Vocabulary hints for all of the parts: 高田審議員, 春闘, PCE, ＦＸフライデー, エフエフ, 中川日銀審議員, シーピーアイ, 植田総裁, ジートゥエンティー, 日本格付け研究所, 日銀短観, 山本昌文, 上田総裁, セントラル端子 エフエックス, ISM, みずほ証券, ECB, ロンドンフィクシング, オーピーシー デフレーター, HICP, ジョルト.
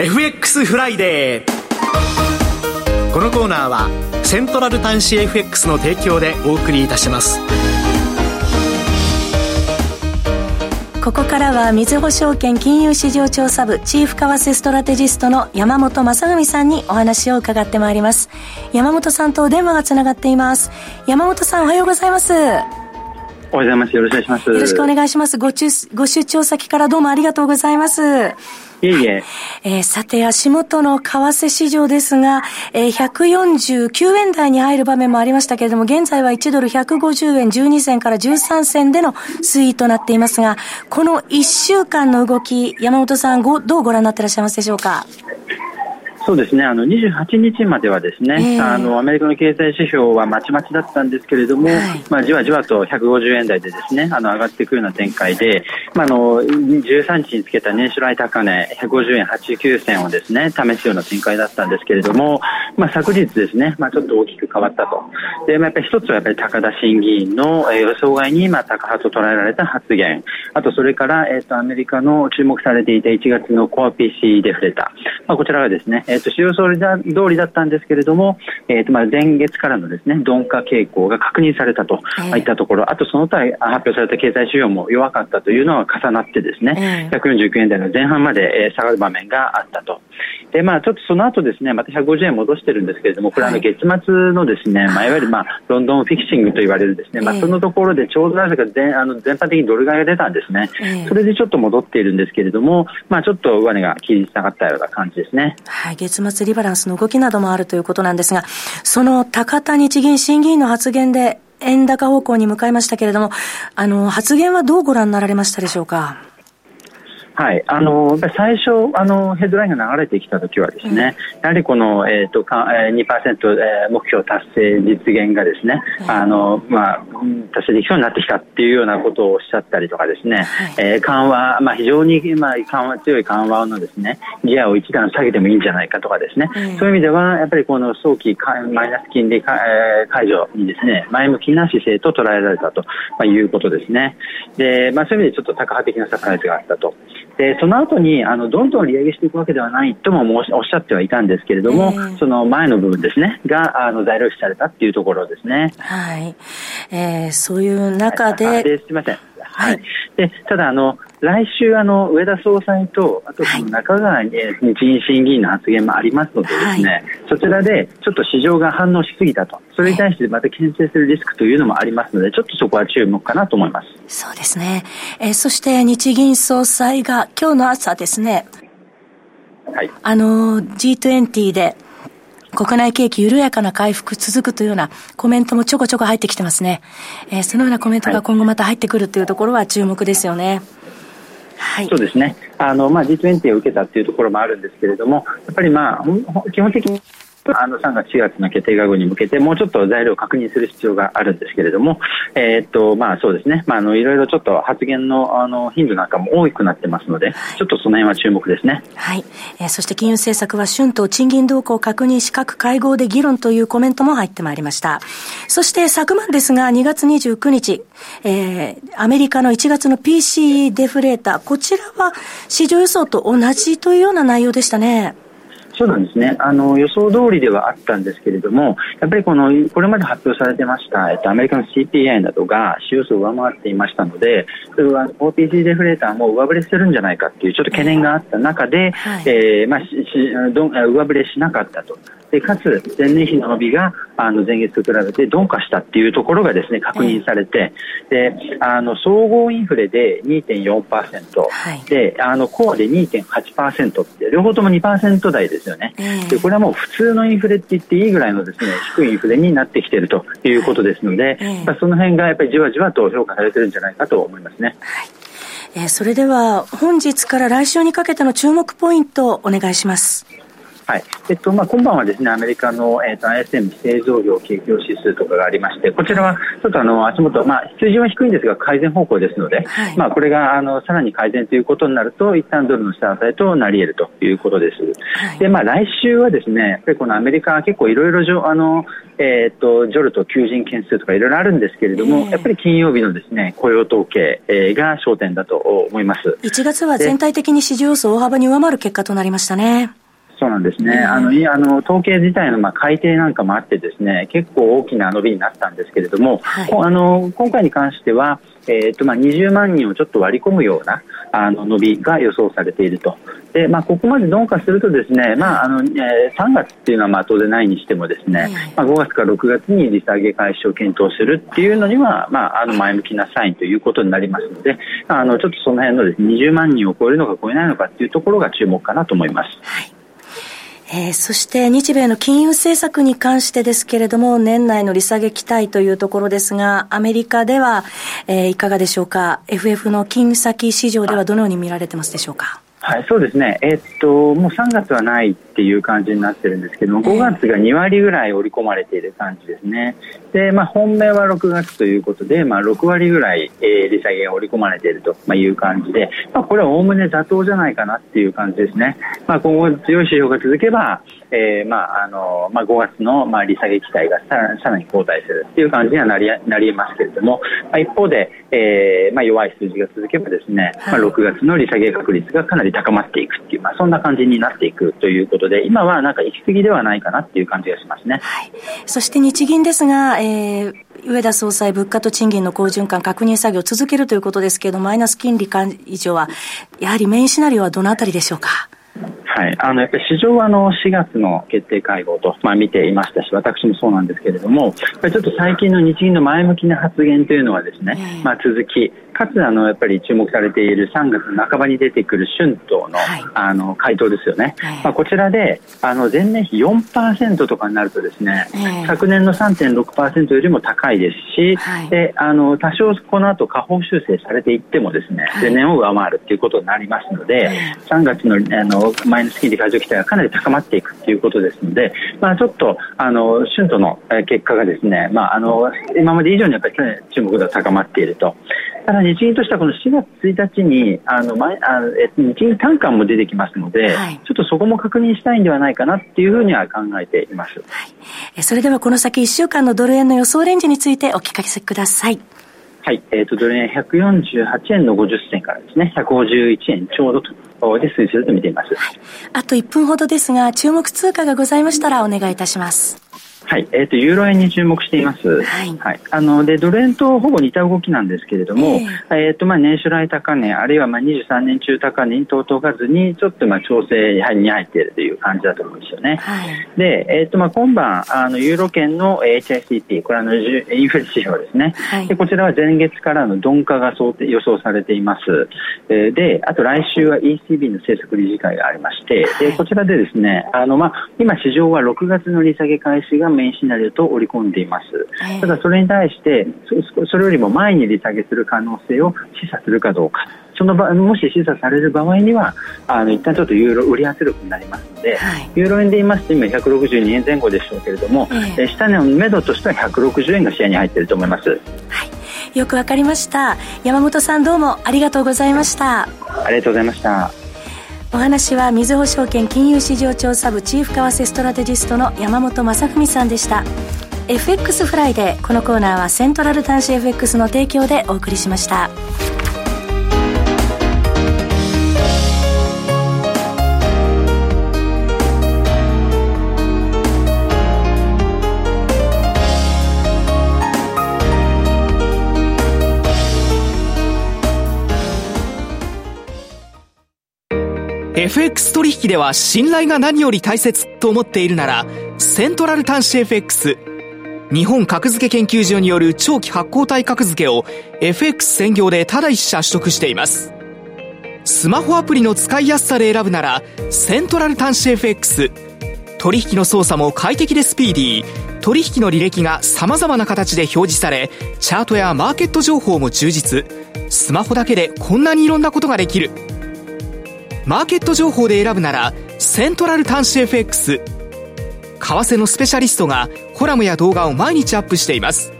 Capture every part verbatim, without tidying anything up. エフエックス フライデー。このコーナーはセントラル端子 エフエックス の提供でお送りいたします。ここからはみずほ証券金融市場調査部チーフ為替ストラテジストの山本昌文さんにお話を伺ってまいります。山本さんと電話がつながっています。山本さん、おはようございます。おはようございます。よろしくお願いします。よろしくお願いします。ご出、ご出張先からどうもありがとうございます。いえいえ。えー、さて、足元の為替市場ですが、えー、ひゃくよんじゅうきゅうえん台に入る場面もありましたけれども、現在はいちドルひゃくごじゅうえんじゅうにせんからじゅうさんせんでの推移となっていますが、このいっしゅうかんの動き、山本さん、ごどうご覧になっていらっしゃいますでしょうか。そうですね、あのにじゅうはちにちまではですね、えー、あのアメリカの経済指標はまちまちだったんですけれども、はいまあ、じわじわとひゃくごじゅうえん台でですね、あの上がってくるような展開で、まあ、あのじゅうさんにちにつけた年初来高値ひゃくごじゅうえんはちじゅうきゅうせんをですね試すような展開だったんですけれども、まあ、昨日ですね、まあ、ちょっと大きく変わったと。で、まあ、やっぱり一つはやっぱり高田審議員の予想外にまあ高波と捉えられた発言、あとそれから、えー、とアメリカの注目されていたいちがつのコア ピーシーイー デフレーター、まあ、こちらがですね主要総理通りだったんですけれども、えー、とまあ前月からのですね鈍化傾向が確認されたといったところ、えー、あとその他発表された経済指標も弱かったというのは重なってですね、えー、ひゃくよんじゅうきゅうえん台の前半まで下がる場面があったと。で、まあ、ちょっとその後ですねまたひゃくごじゅうえん戻してるんですけれども、これは月末のですね、はいまあ、いわゆる、まあ、ロンドンフィクシングと言われるですね、まあ、そのところでちょうどなぜか全般的にドル買いが出たんですね、えー、それでちょっと戻っているんですけれども、まあ、ちょっと上値が切り下がったような感じですね。はい、月末リバランスの動きなどもあるということなんですが、その高田日銀審議員の発言で円高方向に向かいましたけれども、あの発言はどうご覧になられましたでしょうか。はい、あの最初あのヘッドラインが流れてきたときはですね、うん、やはりこの、えー、と にパーセント 目標達成実現がですね、うんあのまあ、達成できそうになってきたっていうようなことをおっしゃったりとかですね、うんえー、緩和、まあ、非常に、まあ、緩和強い緩和のですねギアを一段下げてもいいんじゃないかとかですね、うん、そういう意味ではやっぱりこの早期マイナス金利解除にですね前向きな姿勢と捉えられたと、まあ、いうことですね。で、まあ、そういう意味でちょっと高波的なサプライズがあったと。で、その後にあのどんどん利上げしていくわけではないともおっしゃってはいたんですけれども、えー、その前の部分ですねがあの材料視されたっていうところですね。はい、えー、そういう中で、はい、ですいません。はいはい、でただあの来週あの上田総裁とあとその中川日銀審議員の発言もありますのでですね、はい、そちらでちょっと市場が反応しすぎたと、それに対してまた牽制するリスクというのもありますので、ちょっとそこは注目かなと思います。そうですね、えー、そして日銀総裁が今日の朝ですね、はい、あの ジートゥエンティー で国内景気緩やかな回復続くというようなコメントもちょこちょこ入ってきてますね、えー、そのようなコメントが今後また入ってくるというところは注目ですよね。はい、そうですね、あの、まあ、ジートゥエンティー を受けたというところもあるんですけれども、やっぱり、まあ、基本的にあのさんがつしがつの決定会合に向けてもうちょっと材料を確認する必要があるんですけれども、えーっとまあ、そうですね、まあ、あのいろいろちょっと発言 の, あの頻度なんかも多くなってますので、はい、ちょっとその辺は注目ですね。はい、えー、そして金融政策は春闘賃金動向確認し各会合で議論というコメントも入ってまいりました。そして昨晩ですがにがつにじゅうくにち、えー、アメリカのいちがつの ピーシーイー デフレーター、こちらは市場予想と同じというような内容でしたね。そうなんですね、あの予想通りではあったんですけれども、やっぱり こ, のこれまで発表されてました、えっと、アメリカの シーピーアイ などが主要数を上回っていましたので、それは オーピーシー デフレーターも上振れするんじゃないかというちょっと懸念があった中で、はいえーまあ、しど上振れしなかったと。でかつ前年比の伸びがあの前月と比べて鈍化したっていうところがですね確認されて、であの総合インフレで にてんよんパーセント、はい、であのコアで にてんはちパーセント って両方とも にパーセント 台ですよね。でこれはもう普通のインフレって言っていいぐらいのですね低いインフレになってきているということですので、はいまあ、その辺がやっぱりじわじわと評価されてるんじゃないかと思いますね。はいえー、それでは本日から来週にかけての注目ポイントをお願いします。はいえっとまあ、今晩はですねアメリカの、えっと、アイエスエム 製造業景況指数とかがありまして、こちらはちょっとあの足元、まあ、水準は低いんですが改善方向ですので、はいまあ、これがあのさらに改善ということになると一旦ドルの下支えとなり得るということです、はいでまあ、来週はですねこのアメリカは結構いろいろジョルト求人件数とかいろいろあるんですけれども、えー、やっぱり金曜日のですね雇用統計が焦点だと思います。いちがつは全体的に市場予想を大幅に上回る結果となりましたね。そうなんですね、うん、あのあの統計自体のまあ改定なんかもあってですね結構大きな伸びになったんですけれども、はい、あの今回に関しては、えーとまあ、にじゅうまんにんをちょっと割り込むようなあの伸びが予想されていると。で、まあ、ここまで鈍化するとですね、まああのえー、さんがつっていうのはまあ当然ないにしてもですね、はいまあ、ごがつからろくがつに利下げ開始を検討するっていうのには、まあ、あの前向きなサインということになりますので、あのちょっとその辺のですね、にじゅうまんにんを超えるのか超えないのかっていうところが注目かなと思います。はいえー、そして日米の金融政策に関してですけれども、年内の利下げ期待というところですが、アメリカでは、えー、いかがでしょうか。 エフエフ の金融先市場ではどのように見られてますでしょうか。はい、そうですね、えー、っともうさんがつはないっていう感じになってるんですけども、ごがつがにわりぐらい織り込まれている感じですね。で、まあ、本命はろくがつということで、まあ、ろくわりぐらい、えー、利下げが織り込まれているという感じで、まあ、これはおおむね妥当じゃないかなっていう感じですね。まあ、今後強い指標が続けば、えーまああのまあ、ごがつのまあ利下げ期待がさら、さらに後退するっていう感じにはなり、なりますけれども、まあ、一方で、えーまあ、弱い数字が続けばですね、はいまあ、ろくがつの利下げ確率がかなり高まっていくっていう、まあ、そんな感じになっていくということで、今はなんか行き過ぎではないかなっていう感じがしますね。はい、そして日銀ですが、えー植田総裁、物価と賃金の好循環確認作業を続けるということですけれども、マイナス金利以上はやはりメインシナリオはどのあたりでしょうか。はい、あのやっぱり市場はあのしがつの決定会合と、まあ、見ていましたし、私もそうなんですけれども、やっぱりちょっと最近の日銀の前向きな発言というのはですね、うんまあ、続きかつあのやっぱり注目されているさんがつの半ばに出てくる春闘 の,、はい、あの回答ですよね、はいまあ、こちらであの前年比 よんパーセント とかになるとですね、はい、昨年の さんてんろくパーセント よりも高いですし、はい、であの多少この後下方修正されていってもですね、はい、前年を上回るということになりますので、はい、さんがつ の, あのマイナス金利解除期待がかなり高まっていくということですので、まあ、ちょっとあの春闘の結果がですね、まあ、あの今まで以上にやっぱり注目度が高まっていると。ただ日銀としてはこのしがつついたちにあの前あの日銀短観も出てきますので、はい、ちょっとそこも確認したいんではないかなっていうふうには考えています。はい、それではこの先いっしゅうかんのドル円の予想レンジについてお聞かせください。はいえー、とドル円ひゃくよんじゅうはちえんのごじゅっせんからですねひゃくごじゅういちえんちょうどとで推移すると見ています。はい、あといっぷんほどですが注目通貨がございましたらお願いいたします。はい、えーと、ユーロ円に注目しています。はい。はい。あの、で、ドル円とほぼ似た動きなんですけれども、えー、えーと、まあ、年初来高値、あるいは、まあ、にじゅうさんねん中高値に届かずに、ちょっと、まあ、調整に入っているという感じだと思うんですよね。はい。で、えーと、まあ、今晩、あの、ユーロ圏の エイチアイシーピー、これはの、インフレ指標ですね。はい。で、こちらは前月からの鈍化が想定、予想されています。えー、で、あと来週は イーシービー の政策理事会がありまして、で、こちらでですね、あの、まあ、今、市場はろくがつの利下げ開始が、メインシナリオと織り込んでいます。ただそれに対してそれよりも前に利下げする可能性を示唆するかどうか、その場もし示唆される場合にはあの一旦ちょっとユーロ売り圧力になりますので、はい、ユーロ円で言いますと今ひゃくろくじゅうにえん前後でしょうけれども、はい、下値の目処としてはひゃくろくじゅうえんが視野に入っていると思います。はい、よくわかりました。山本さんどうもありがとうございました。ありがとうございました。お話はみずほ証券金融市場調査部チーフ為替ストラテジストの山本雅文さんでした。 エフエックス フライデー、このコーナーはセントラル端子 エフエックス の提供でお送りしました。エフエックス 取引では信頼が何より大切と思っているなら、セントラル端子 エフエックス、 日本格付け研究所による長期発行体格付けを エフエックス 専業でただ一社取得しています。スマホアプリの使いやすさで選ぶならセントラル端子 エフエックス、 取引の操作も快適でスピーディー、取引の履歴が様々な形で表示され、チャートやマーケット情報も充実、スマホだけでこんなにいろんなことができる。マーケット情報で選ぶならセントラル端子 エフエックス。 為替のスペシャリストがコラムや動画を毎日アップしています。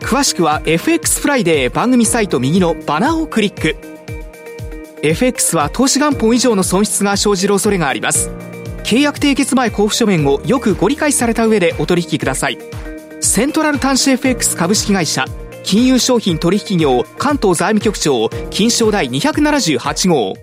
詳しくは エフエックス フライデー番組サイト右のバナーをクリック。 エフエックス は投資元本以上の損失が生じる恐れがあります。契約締結前交付書面をよくご理解された上でお取引ください。セントラル端子 エフエックス 株式会社金融商品取引業関東財務局長金賞第にひゃくななじゅうはち号。